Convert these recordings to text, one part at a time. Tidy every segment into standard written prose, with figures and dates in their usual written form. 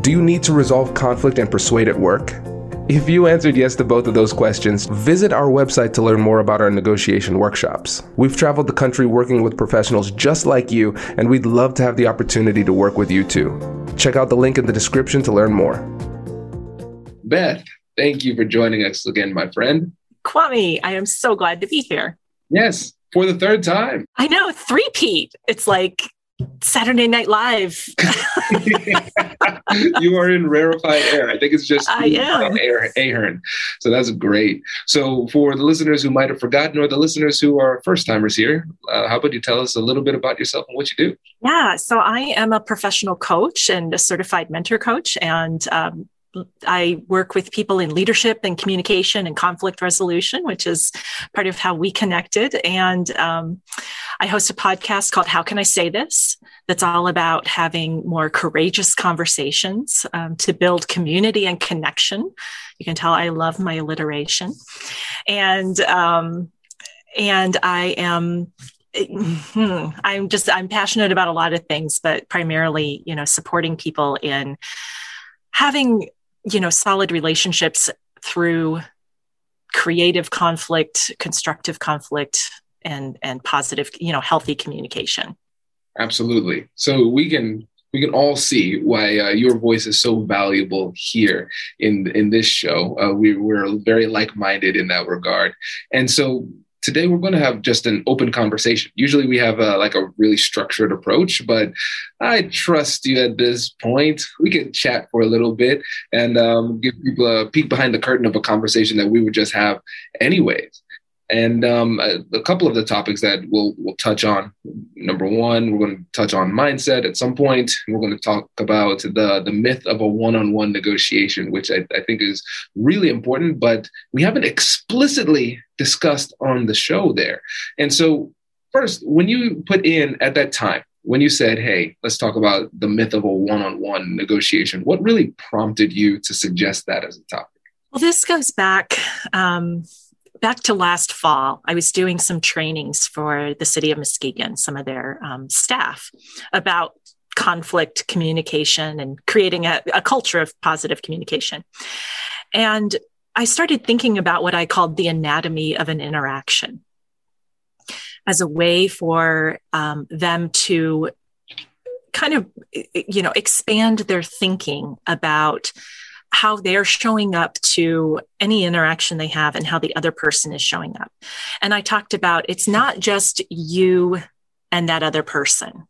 Do you need to resolve conflict and persuade at work? If you answered yes to both of those questions, visit our website to learn more about our negotiation workshops. We've traveled the country working with professionals just like you, and we'd love to have the opportunity to work with you too. Check out the link in the description to learn more. Beth, thank you for joining us again, my friend. Kwame, I am so glad to be here. Yes, for the third time. I know, three-peat. It's like Saturday Night Live. You are in rarefied air. I think it's just Ahern. So that's great. So for the listeners who might have forgotten or the listeners who are first-timers here, how about you tell us a little bit about yourself and what you do? Yeah, so I am a professional coach and a certified mentor coach, and I work with people in leadership and communication and conflict resolution, which is part of how we connected. And I host a podcast called How Can I Say This? That's all about having more courageous conversations to build community and connection. You can tell I love my alliteration. And I'm passionate about a lot of things, but primarily, supporting people in having solid relationships through creative conflict, constructive conflict, and positive, healthy communication. Absolutely. So we can all see why your voice is so valuable here in this show. We're very like-minded in that regard. And so today we're going to have just an open conversation. Usually we have a really structured approach, but I trust you at this point. We can chat for a little bit and give people a peek behind the curtain of a conversation that we would just have anyways. And a couple of the topics that we'll touch on. Number one, we're going to touch on mindset at some point. We're going to talk about the myth of a one-on-one negotiation, which I think is really important, but we haven't explicitly discussed on the show there. And so first, when you put in at that time, when you said, hey, let's talk about the myth of a one-on-one negotiation, what really prompted you to suggest that as a topic? Well, this goes back to last fall. I was doing some trainings for the city of Muskegon, some of their staff, about conflict communication and creating a culture of positive communication. And I started thinking about what I called the anatomy of an interaction as a way for them to kind of, expand their thinking about how they're showing up to any interaction they have and how the other person is showing up. And I talked about, it's not just you and that other person,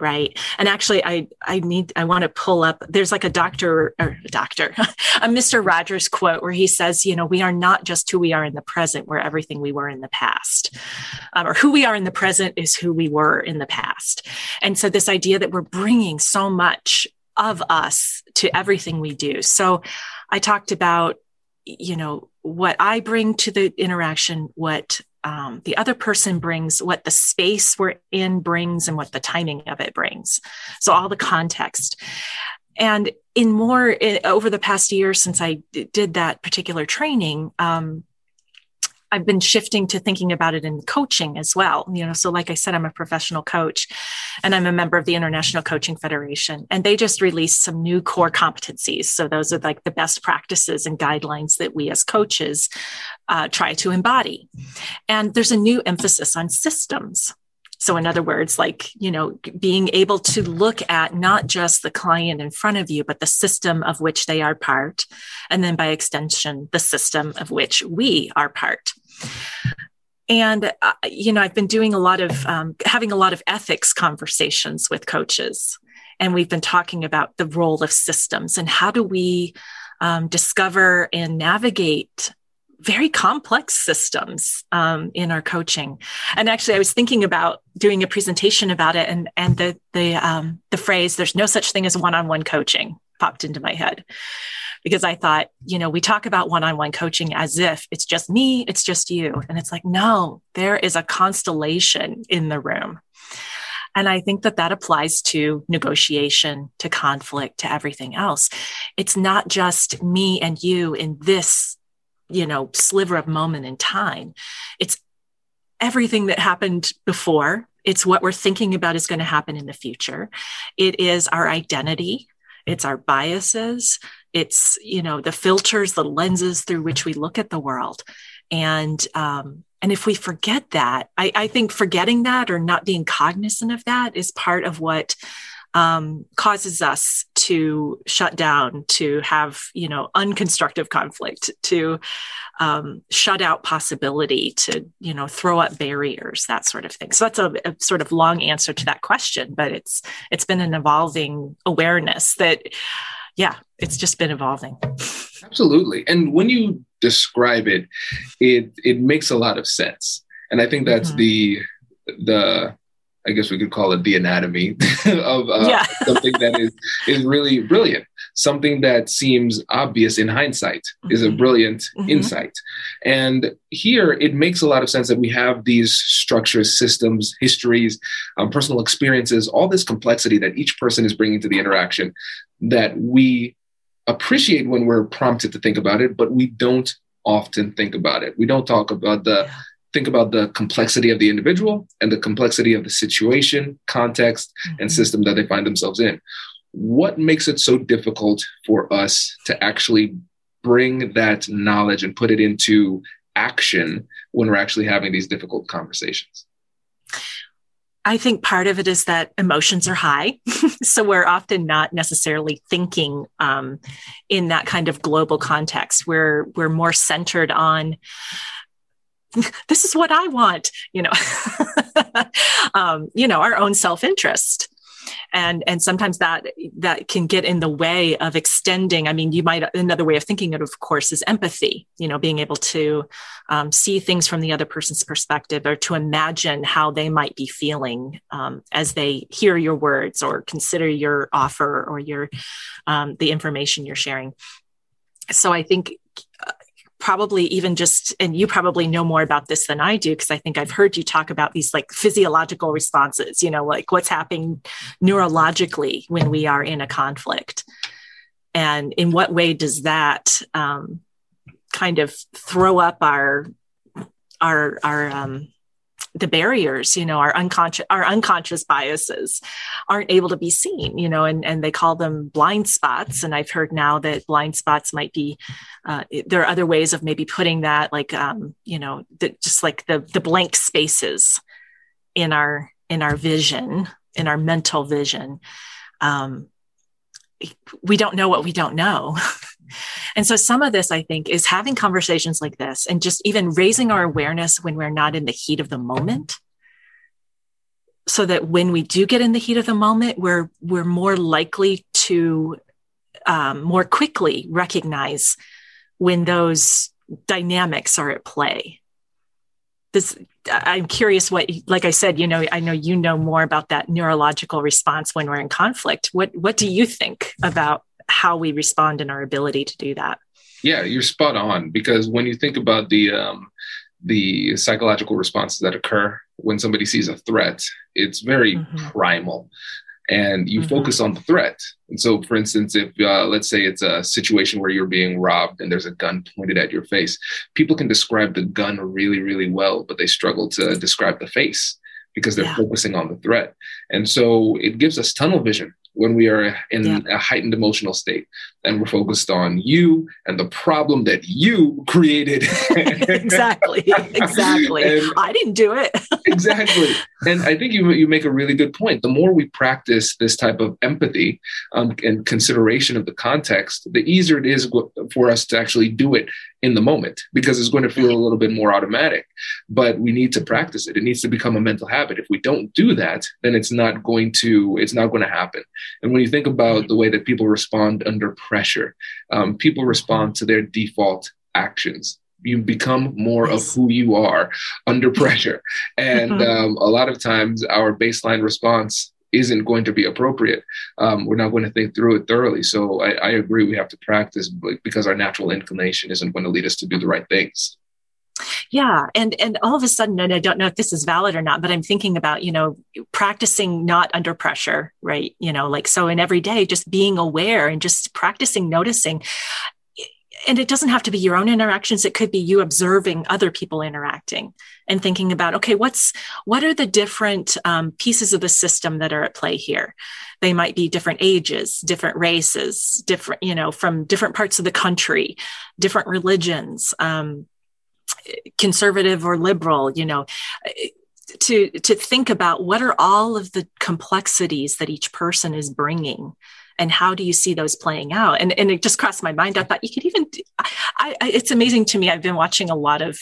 right? And actually I want to pull up, there's like a Mr. Rogers quote where he says, we are not just who we are in the present, we're everything we were in the past, or who we are in the present is who we were in the past. And so this idea that we're bringing so much of us to everything we do. So I talked about, what I bring to the interaction, what the other person brings, what the space we're in brings, and what the timing of it brings. So all the context. And over the past year since I did that particular training, I've been shifting to thinking about it in coaching as well. So like I said, I'm a professional coach and I'm a member of the International Coaching Federation, and they just released some new core competencies. So those are like the best practices and guidelines that we as coaches try to embody. And there's a new emphasis on systems. So in other words, being able to look at not just the client in front of you, but the system of which they are part. And then by extension, the system of which we are part. And, I've been having a lot of ethics conversations with coaches. And we've been talking about the role of systems and how do we discover and navigate very complex systems in our coaching. And actually, I was thinking about doing a presentation about it, and the phrase, there's no such thing as one-on-one coaching, popped into my head. Because I thought, you know, we talk about one-on-one coaching as if it's just me, it's just you. And it's like, no, there is a constellation in the room. And I think that that applies to negotiation, to conflict, to everything else. It's not just me and you in this, you know, sliver of moment in time. It's everything that happened before. It's what we're thinking about is going to happen in the future. It is our identity. It's our biases. It's, you know, the filters, the lenses through which we look at the world. And if we forget that, I think forgetting that or not being cognizant of that is part of what causes us to shut down, to have, you know, unconstructive conflict, to shut out possibility, to, you know, throw up barriers, that sort of thing. So that's a sort of long answer to that question, but it's been an evolving awareness that, yeah, it's just been evolving. Absolutely. And when you describe it, it makes a lot of sense. And I think that's the I guess we could call it the anatomy of something that is really brilliant. Something that seems obvious in hindsight is a brilliant insight. And here it makes a lot of sense that we have these structures, systems, histories, personal experiences, all this complexity that each person is bringing to the interaction that we appreciate when we're prompted to think about it, but we don't often think about it. We don't think about the complexity of the individual and the complexity of the situation, context, and system that they find themselves in. What makes it so difficult for us to actually bring that knowledge and put it into action when we're actually having these difficult conversations? I think part of it is that emotions are high. So we're often not necessarily thinking in that kind of global context. We're more centered on, this is what I want, you know, you know, our own self-interest. And sometimes that can get in the way of extending. I mean, another way of thinking it, of course, is empathy, you know, being able to see things from the other person's perspective or to imagine how they might be feeling as they hear your words or consider your offer or your, the information you're sharing. So I think, probably even just, and you probably know more about this than I do, because I think I've heard you talk about these like physiological responses, you know, like what's happening neurologically when we are in a conflict. And in what way does that kind of throw up the barriers, you know, our unconscious biases aren't able to be seen, you know, and they call them blind spots. And I've heard now that blind spots might be, there are other ways of maybe putting that, like, you know, just like the blank spaces in our vision, in our mental vision. We don't know what we don't know. And so some of this, I think, is having conversations like this and just even raising our awareness when we're not in the heat of the moment, so that when we do get in the heat of the moment, we're more likely to more quickly recognize when those dynamics are at play. I'm curious what, like I said, you know, I know you know more about that neurological response when we're in conflict. What do you think about how we respond and our ability to do that? Yeah, you're spot on, because when you think about the psychological responses that occur when somebody sees a threat, it's very primal, and you focus on the threat. And so, for instance, if let's say it's a situation where you're being robbed and there's a gun pointed at your face, people can describe the gun really, really well, but they struggle to describe the face because they're focusing on the threat. And so it gives us tunnel vision when we are in a heightened emotional state and we're focused on you and the problem that you created. Exactly. And I didn't do it. Exactly. And I think you make a really good point. The more we practice this type of empathy and consideration of the context, the easier it is for us to actually do it in the moment, because it's going to feel a little bit more automatic, but we need to practice it. It needs to become a mental habit. If we don't do that, then it's not going to happen. And when you think about the way that people respond under pressure, people respond to their default actions. You become more of who you are under pressure. And a lot of times our baseline response isn't going to be appropriate. We're not going to think through it thoroughly. So I agree, we have to practice because our natural inclination isn't going to lead us to do the right things. Yeah. And all of a sudden, and I don't know if this is valid or not, but I'm thinking about, practicing not under pressure, right? In every day, just being aware and just practicing noticing. And it doesn't have to be your own interactions. It could be you observing other people interacting and thinking about, okay, what are the different pieces of the system that are at play here? They might be different ages, different races, different, from different parts of the country, different religions, conservative or liberal, to think about what are all of the complexities that each person is bringing. And how do you see those playing out? And it just crossed my mind. I thought you could it's amazing to me. I've been watching a lot of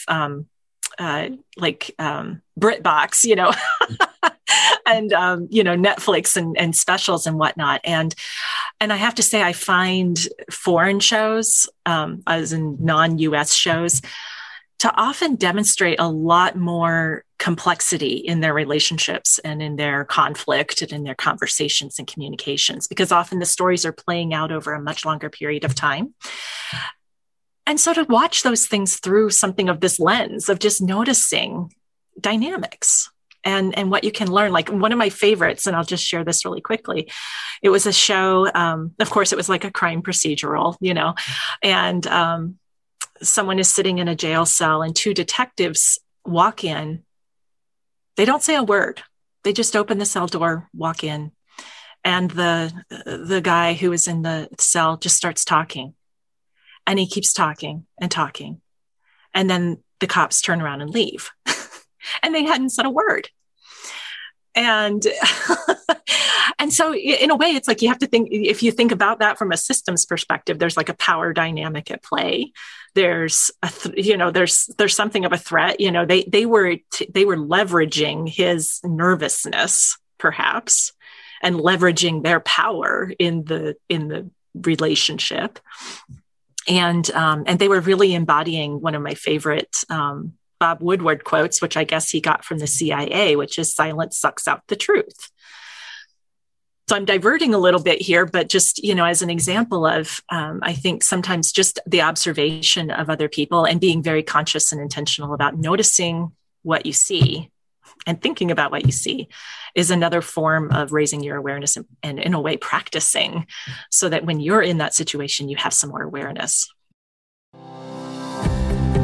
BritBox, and, Netflix and specials and whatnot. And I have to say, I find foreign shows, as in non-US shows, to often demonstrate a lot more complexity in their relationships and in their conflict and in their conversations and communications, because often the stories are playing out over a much longer period of time. And so to watch those things through something of this lens of just noticing dynamics and what you can learn. Like one of my favorites, and I'll just share this really quickly. It was a show, of course, it was like a crime procedural, and someone is sitting in a jail cell and two detectives walk in. They don't say a word. They just open the cell door, walk in. And the guy who is in the cell just starts talking. And he keeps talking and talking. And then the cops turn around and leave. And they hadn't said a word. And and so in a way, it's like you have to think, if you think about that from a systems perspective, there's like a power dynamic at play. There's there's something of a threat. They were leveraging his nervousness, perhaps, and leveraging their power in the relationship. And they were really embodying one of my favorite Bob Woodward quotes, which I guess he got from the CIA, which is silence sucks out the truth. So I'm diverting a little bit here, but just, as an example of, I think sometimes just the observation of other people and being very conscious and intentional about noticing what you see and thinking about what you see is another form of raising your awareness and in a way practicing so that when you're in that situation, you have some more awareness.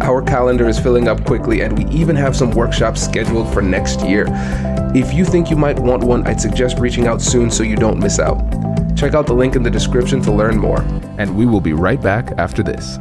Our calendar is filling up quickly, and we even have some workshops scheduled for next year. If you think you might want one, I'd suggest reaching out soon so you don't miss out. Check out the link in the description to learn more. And we will be right back after this.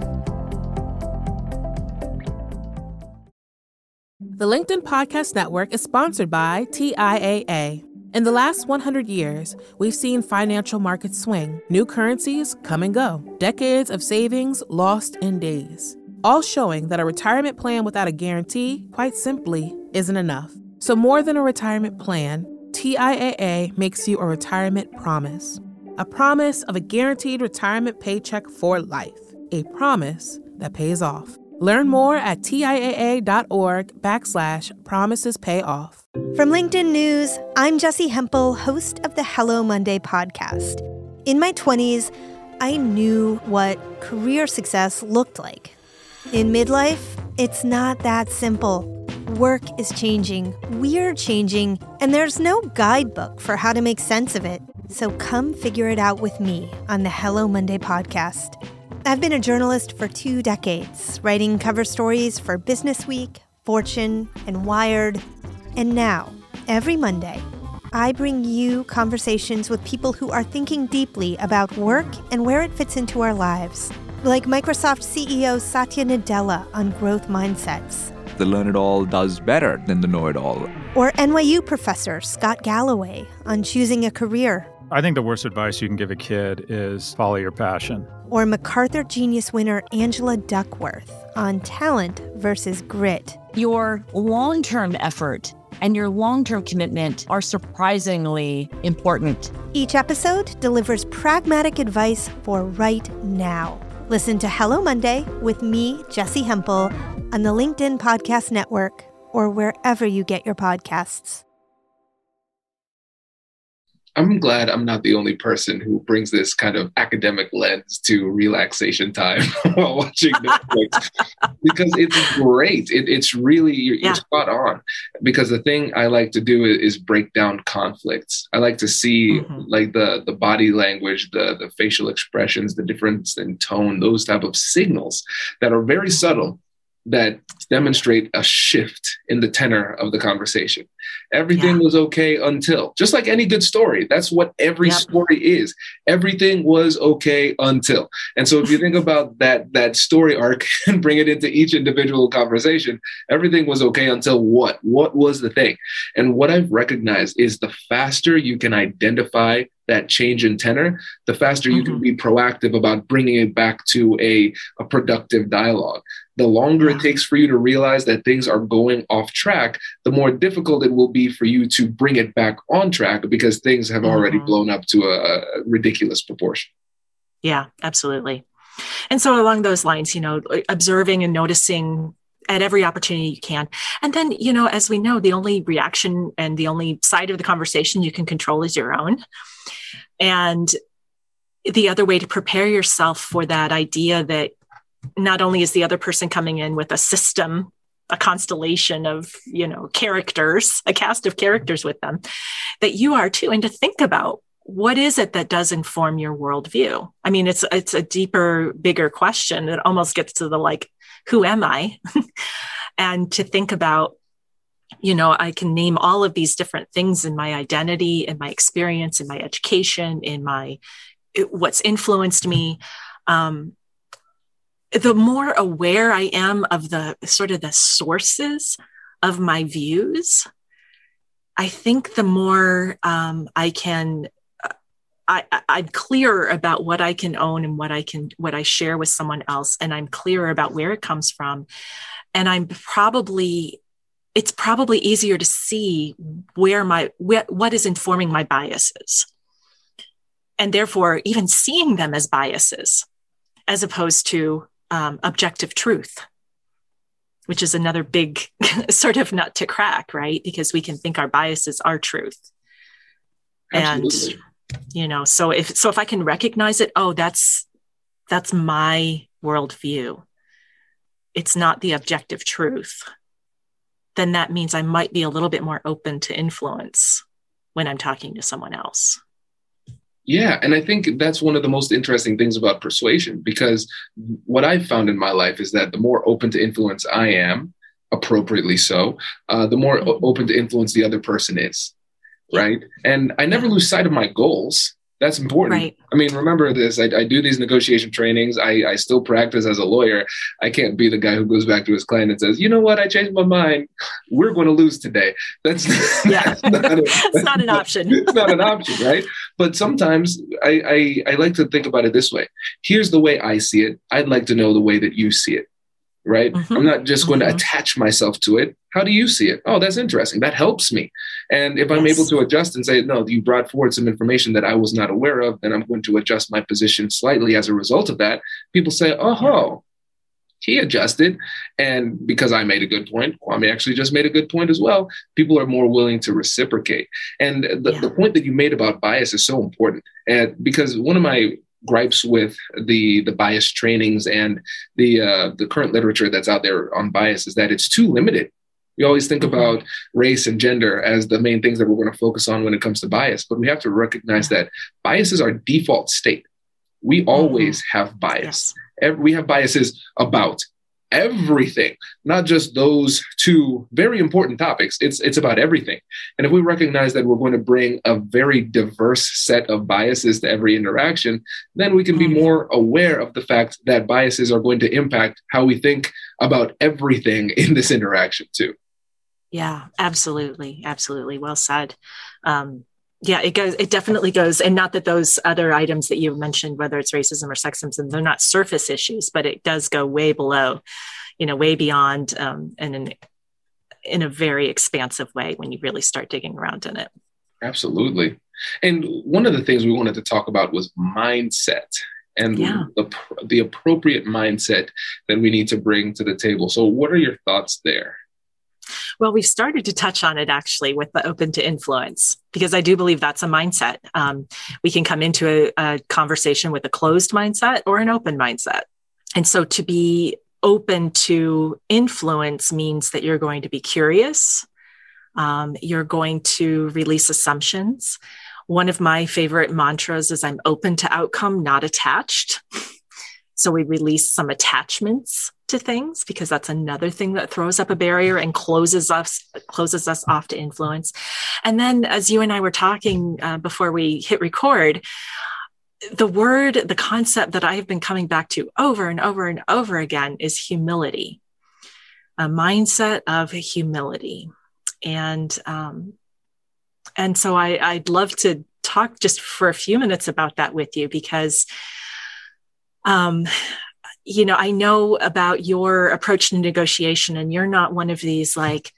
The LinkedIn Podcast Network is sponsored by TIAA. In the last 100 years, we've seen financial markets swing, new currencies come and go, decades of savings lost in days, all showing that a retirement plan without a guarantee, quite simply, isn't enough. So more than a retirement plan, TIAA makes you a retirement promise. A promise of a guaranteed retirement paycheck for life. A promise that pays off. Learn more at TIAA.org/promisespayoff. From LinkedIn News, I'm Jessie Hempel, host of the Hello Monday podcast. In my 20s, I knew what career success looked like. In midlife, it's not that simple. Work is changing, we're changing, and there's no guidebook for how to make sense of it. So come figure it out with me on the Hello Monday podcast. I've been a journalist for 2 decades, writing cover stories for Business Week, Fortune, and Wired. And now, every Monday, I bring you conversations with people who are thinking deeply about work and where it fits into our lives, like Microsoft CEO Satya Nadella on growth mindsets. The learn-it-all does better than the know-it-all. Or NYU professor Scott Galloway on choosing a career. I think the worst advice you can give a kid is follow your passion. Or MacArthur Genius winner Angela Duckworth on talent versus grit. Your long-term effort and your long-term commitment are surprisingly important. Each episode delivers pragmatic advice for right now. Listen to Hello Monday with me, Jesse Hempel, on the LinkedIn Podcast Network or wherever you get your podcasts. I'm glad I'm not the only person who brings this kind of academic lens to relaxation time while watching Netflix because it's great. It's really, you're spot on, because the thing I like to do is break down conflicts. I like to see like the body language, the facial expressions, the difference in tone, those type of signals that are very subtle that demonstrate a shift in the tenor of the conversation. Everything was okay until, just like any good story, that's what every story is. Everything was okay until. And so if you think about that story arc and bring it into each individual conversation, everything was okay until what? What was the thing? And what I've recognized is the faster you can identify that change in tenor, the faster you can be proactive about bringing it back to a productive dialogue. The longer it takes for you to realize that things are going off track, the more difficult it will be for you to bring it back on track because things have already blown up to a ridiculous proportion. Yeah, absolutely. And so along those lines, you know, observing and noticing at every opportunity you can. And then, you know, as we know, the only reaction and the only side of the conversation you can control is your own. And the other way to prepare yourself for that idea that not only is the other person coming in with a system, a constellation of, you know, characters, a cast of characters with them, that you are too. And to think about, what is it that does inform your worldview? I mean, it's a deeper, bigger question that almost gets to the, like, who am I? And to think about, you know, I can name all of these different things in my identity, in my experience, in my education, in my, what's influenced me. The more aware I am of the sort of the sources of my views, I think the more I'm clearer about what I can own and what I share with someone else. And I'm clearer about where it comes from. And it's probably easier to see what is informing my biases. And therefore even seeing them as biases, as opposed to objective truth, which is another big sort of nut to crack, right? Because we can think our biases are truth. Absolutely. And, you know, so if I can recognize it, oh, that's my worldview. It's not the objective truth. Then that means I might be a little bit more open to influence when I'm talking to someone else. Yeah. And I think that's one of the most interesting things about persuasion, because what I've found in my life is that the more open to influence I am, appropriately so, the more open to influence the other person is. Right. And I never lose sight of my goals. That's important. Right. I mean, remember this, I do these negotiation trainings. I still practice as a lawyer. I can't be the guy who goes back to his client and says, you know what? I changed my mind. We're going to lose today. That's not an option. It's not an option, right? But sometimes I like to think about it this way. Here's the way I see it. I'd like to know the way that you see it, right? Mm-hmm. I'm not just going to attach myself to it. How do you see it? Oh, that's interesting. That helps me. And if I'm able to adjust and say, no, you brought forward some information that I was not aware of, then I'm going to adjust my position slightly as a result of that. People say, oh, he adjusted. And because I made a good point, Kwame actually just made a good point as well. People are more willing to reciprocate. And the point that you made about bias is so important. And because one of my gripes with the bias trainings and the current literature that's out there on bias is that it's too limited. We always think about race and gender as the main things that we're going to focus on when it comes to bias, but we have to recognize that bias is our default state. We always have bias. We have biases about everything, not just those two very important topics. It's about everything. And if we recognize that we're going to bring a very diverse set of biases to every interaction, then we can be more aware of the fact that biases are going to impact how we think about everything in this interaction too. Yeah, absolutely. Absolutely. Well said. Yeah, it goes. It definitely goes. And not that those other items that you mentioned, whether it's racism or sexism, they're not surface issues, but it does go way below, way beyond, and in a very expansive way when you really start digging around in it. Absolutely. And one of the things we wanted to talk about was mindset and the appropriate mindset that we need to bring to the table. So what are your thoughts there? Well, we've started to touch on it actually with the open to influence, because I do believe that's a mindset. We can come into a conversation with a closed mindset or an open mindset. And so to be open to influence means that you're going to be curious. You're going to release assumptions. One of my favorite mantras is I'm open to outcome, not attached. So we release some attachments to things, because that's another thing that throws up a barrier and closes us off to influence. And then, as you and I were talking before we hit record, the concept that I have been coming back to over and over and over again is humility, a mindset of humility. And so I'd love to talk just for a few minutes about that with you, because I know about your approach to negotiation, and you're not one of these, like,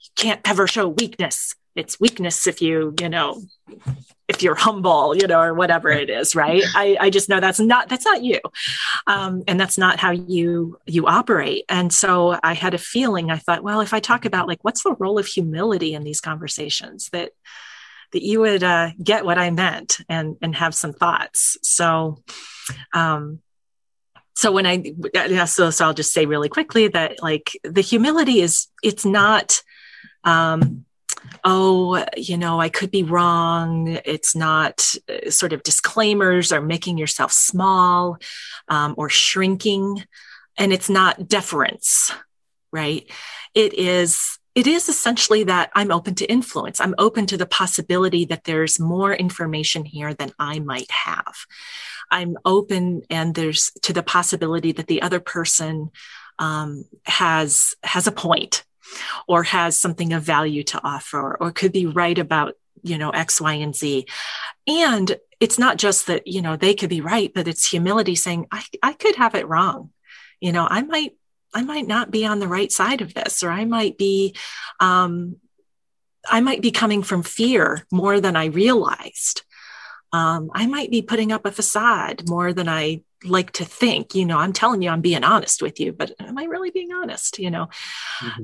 you can't ever show weakness. It's weakness if if you're humble, or whatever it is. Right. I just know that's not you. And that's not how you operate. And so I had a feeling, I thought, well, if I talk about like, what's the role of humility in these conversations, that you would get what I meant and have some thoughts. So I'll just say really quickly that like the humility is, it's not, I could be wrong. It's not sort of disclaimers or making yourself small or shrinking, and it's not deference, right? It is essentially that I'm open to influence. I'm open to the possibility that there's more information here than I might have. I'm open, and there's to the possibility that the other person has a point, or has something of value to offer, or could be right about X, Y, and Z. And it's not just that they could be right, but it's humility saying I could have it wrong. I might not be on the right side of this, or I might be coming from fear more than I realized. I might be putting up a facade more than I like to think. I'm telling you, I'm being honest with you, but am I really being honest? Mm-hmm.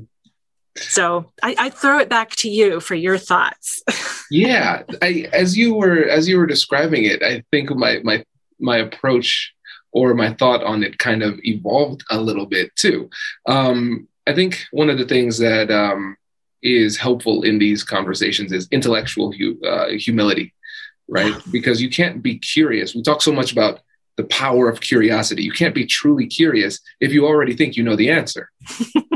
So I throw it back to you for your thoughts. Yeah. As you were describing it, I think my approach or my thought on it kind of evolved a little bit too. I think one of the things that is helpful in these conversations is intellectual humility, right? Yeah. Because you can't be curious. We talk so much about the power of curiosity. You can't be truly curious if you already think you know the answer,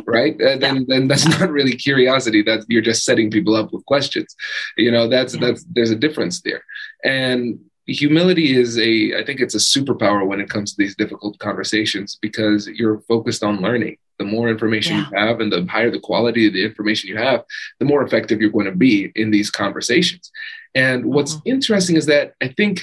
right? Then that's not really curiosity. That you're just setting people up with questions. There's a difference there. And humility is I think it's a superpower when it comes to these difficult conversations, because you're focused on learning. The more information you have and the higher the quality of the information you have, the more effective you're going to be in these conversations. And what's interesting is that I think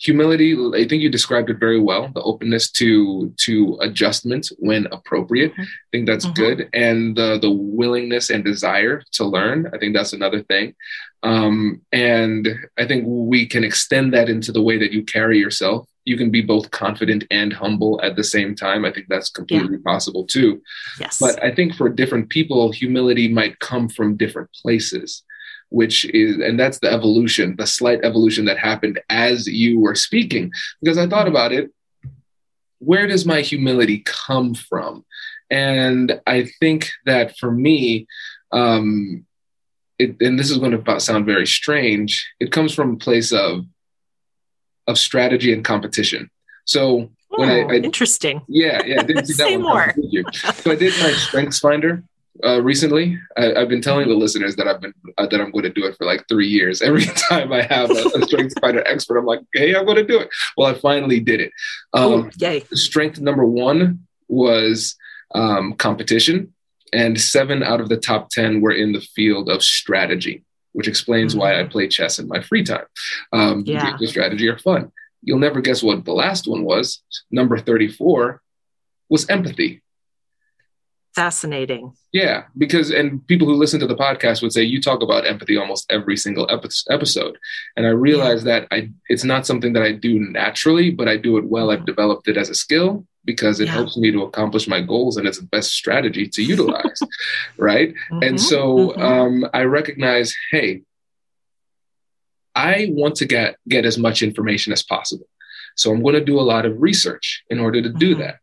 humility, I think you described it very well, the openness to adjustments when appropriate. Mm-hmm. I think that's good. And the willingness and desire to learn, I think that's another thing. And I think we can extend that into the way that you carry yourself. You can be both confident and humble at the same time. I think that's completely possible too. Yes. But I think for different people, humility might come from different places, and that's the slight evolution that happened as you were speaking. Because I thought about it, where does my humility come from? And I think that for me, and this is going to sound very strange, it comes from a place of strategy and competition. So When I interesting. Yeah. I didn't see that one more. So I did my strengths finder recently. I've been telling the listeners that I'm going to do it for like 3 years. Every time I have a strengths finder expert, I'm like, hey, I'm going to do it. Well, I finally did it. Yay. Strength number one was competition. And 7 out of the top 10 were in the field of strategy, which explains why I play chess in my free time. Games of strategy are fun. You'll never guess what the last one was. Number 34 was empathy. Fascinating. Yeah, because people who listen to the podcast would say, you talk about empathy almost every single episode. And I realized that it's not something that I do naturally, but I do it well. I've developed it as a skill because it helps me to accomplish my goals, and it's the best strategy to utilize, right? Mm-hmm. And so I recognize, hey, I want to get as much information as possible. So I'm going to do a lot of research in order to do that.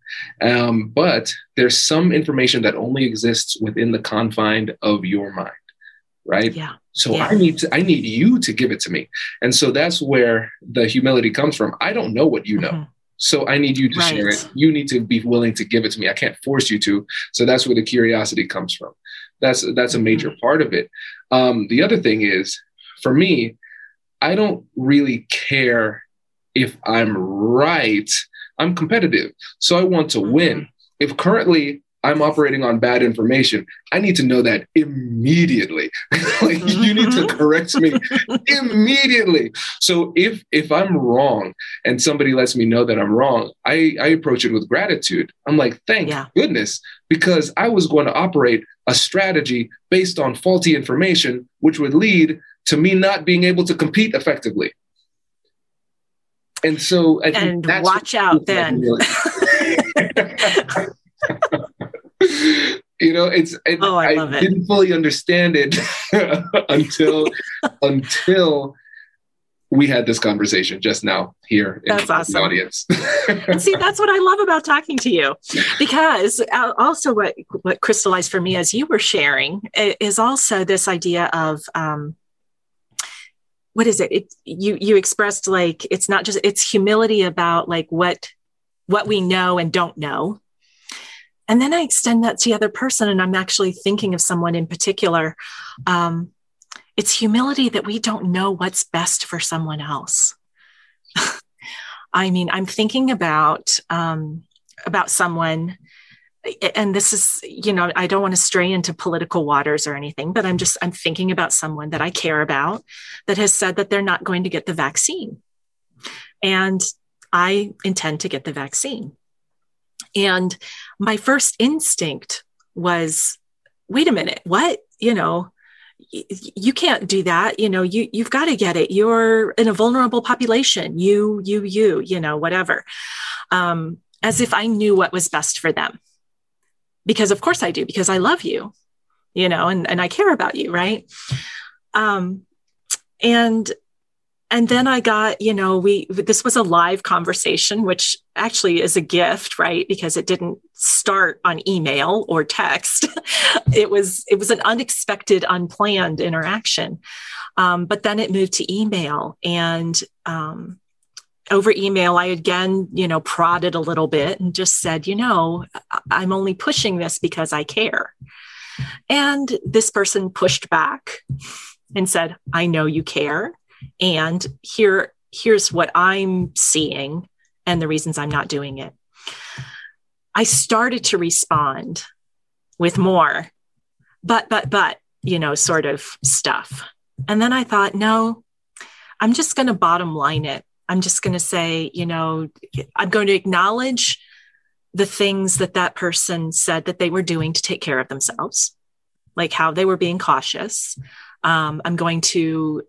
But there's some information that only exists within the confines of your mind, right? Yeah. So I need you to give it to me. And so that's where the humility comes from. I don't know what you know. So I need you to share it. You need to be willing to give it to me. I can't force you to. So that's where the curiosity comes from. That's a major part of it. The other thing is, for me, I don't really care if I'm right. I'm competitive. So I want to win. If currently I'm operating on bad information, I need to know that immediately. You need to correct me immediately. So if I'm wrong and somebody lets me know that I'm wrong, I approach it with gratitude. I'm like, thank goodness, because I was going to operate a strategy based on faulty information, which would lead to me not being able to compete effectively. And so I think that's watch out then. I didn't fully understand it until we had this conversation just now here in the audience. See, that's what I love about talking to you, because also what crystallized for me as you were sharing is also this idea of what is it? You expressed like, it's not just, it's humility about like what we know and don't know. And then I extend that to the other person. And I'm actually thinking of someone in particular. It's humility that we don't know what's best for someone else. I mean, I'm thinking about someone, and this is, I don't want to stray into political waters or anything, but I'm thinking about someone that I care about that has said that they're not going to get the vaccine. And I intend to get the vaccine. And my first instinct was, wait a minute, what? You can't do that. You've got to get it. You're in a vulnerable population. Whatever. As if I knew what was best for them. Because of course I do, because I love you, and I care about you. Right. And then I got, this was a live conversation, which actually is a gift, right? Because it didn't start on email or text. It was an unexpected, unplanned interaction. But then it moved to email, and over email, I again, prodded a little bit and just said, I'm only pushing this because I care. And this person pushed back and said, I know you care. And here's what I'm seeing and the reasons I'm not doing it. I started to respond with more, but, sort of stuff. And then I thought, no, I'm just going to bottom line it. I'm just going to say, I'm going to acknowledge the things that person said that they were doing to take care of themselves, like how they were being cautious. I'm going to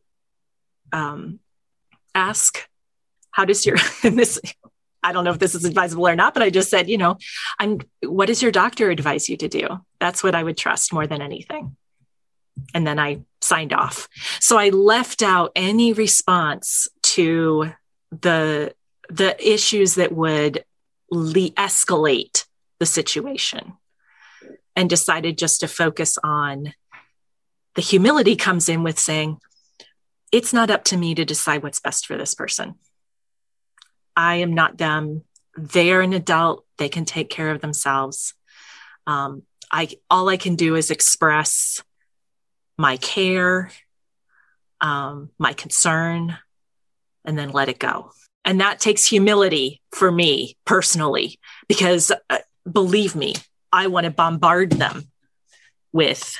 ask, how does your, I don't know if this is advisable or not, but I just said, what does your doctor advise you to do? That's what I would trust more than anything. And then I signed off. So I left out any response to the issues that would escalate the situation, and decided just to focus on the humility comes in with saying, it's not up to me to decide what's best for this person. I am not them. They are an adult. They can take care of themselves. All I can do is express my care, my concern, and then let it go. And that takes humility for me personally, because believe me, I want to bombard them with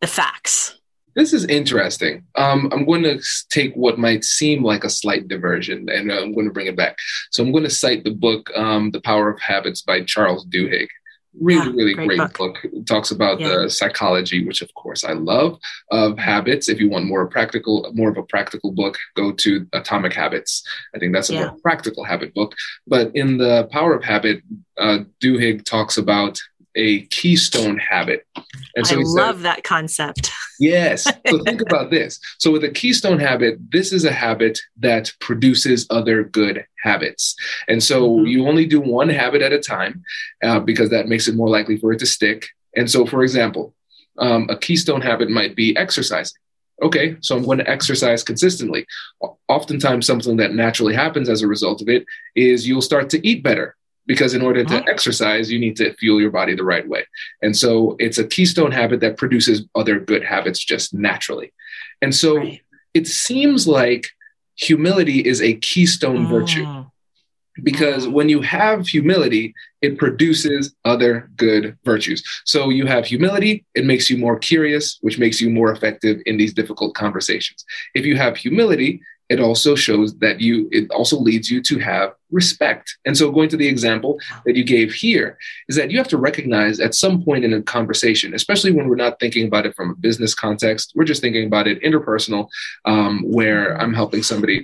the facts. This is interesting. I'm going to take what might seem like a slight diversion, and I'm going to bring it back. So I'm going to cite the book, The Power of Habits by Charles Duhigg. Really great book. It talks about the psychology, which of course I love, of habits. If you want more of a practical book, go to Atomic Habits. I think that's a more practical habit book. But in The Power of Habit, Duhigg talks about a keystone habit. And so I love that concept. Yes. So think about this. So with a keystone habit, this is a habit that produces other good habits. And so you only do one habit at a time because that makes it more likely for it to stick. And so, for example, a keystone habit might be exercising. Okay, so I'm going to exercise consistently. Oftentimes, something that naturally happens as a result of it is you'll start to eat better. Because in order to exercise, you need to fuel your body the right way. And so it's a keystone habit that produces other good habits just naturally. And so it seems like humility is a keystone virtue, because when you have humility, it produces other good virtues. So you have humility, it makes you more curious, which makes you more effective in these difficult conversations. If you have humility, it also shows that it also leads you to have respect. And so going to the example that you gave here is that you have to recognize at some point in a conversation, especially when we're not thinking about it from a business context, we're just thinking about it interpersonal, where I'm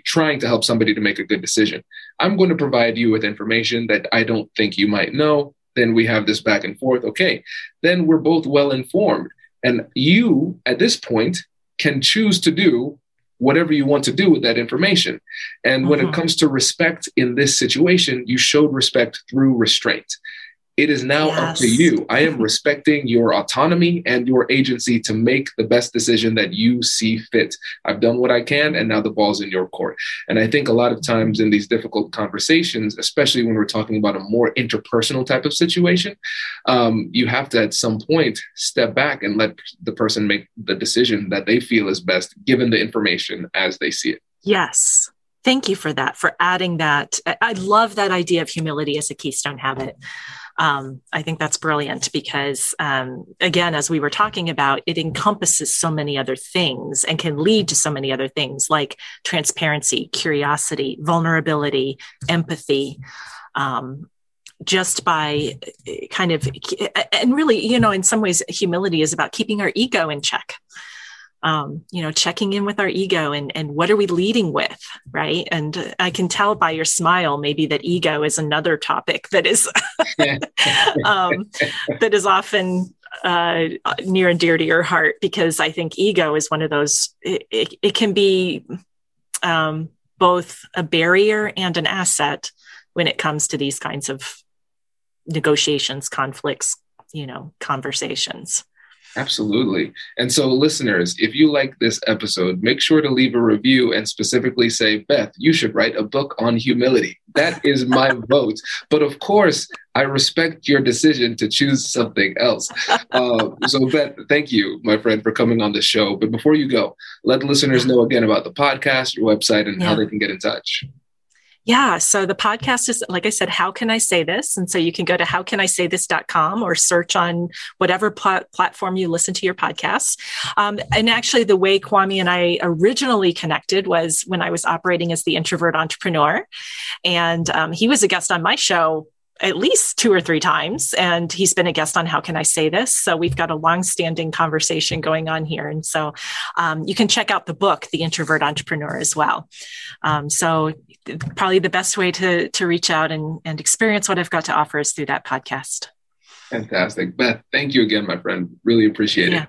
trying to help somebody to make a good decision. I'm going to provide you with information that I don't think you might know. Then we have this back and forth. Okay. Then we're both well-informed, and you at this point can choose to do whatever you want to do with that information. And when it comes to respect in this situation, you showed respect through restraint. It is now up to you. I am respecting your autonomy and your agency to make the best decision that you see fit. I've done what I can, and now the ball's in your court. And I think a lot of times in these difficult conversations, especially when we're talking about a more interpersonal type of situation, you have to at some point step back and let the person make the decision that they feel is best, given the information as they see it. Yes. Thank you for that, for adding that. I love that idea of humility as a keystone habit. I think that's brilliant because, again, as we were talking about, it encompasses so many other things and can lead to so many other things like transparency, curiosity, vulnerability, empathy, just by kind of, and really, in some ways, humility is about keeping our ego in check. Checking in with our ego and what are we leading with, right? And I can tell by your smile, maybe that ego is another topic that is that is often near and dear to your heart, because I think ego is one of those, it can be both a barrier and an asset when it comes to these kinds of negotiations, conflicts, conversations. Absolutely. And so listeners, if you like this episode, make sure to leave a review and specifically say, Beth, you should write a book on humility. That is my vote. But of course, I respect your decision to choose something else. So Beth, thank you, my friend, for coming on the show. But before you go, let listeners know again about the podcast, your website, and how they can get in touch. Yeah. So the podcast is, like I said, How Can I Say This? And so you can go to howcanisaythis.com or search on whatever platform you listen to your podcasts. And actually the way Kwame and I originally connected was when I was operating as the Introvert Entrepreneur. And he was a guest on my show at least 2 or 3 times. And he's been a guest on How Can I Say This? So we've got a longstanding conversation going on here. And so you can check out the book, The Introvert Entrepreneur, as well. So probably the best way to reach out and experience what I've got to offer is through that podcast. Fantastic. Beth, thank you again, my friend. Really appreciate it.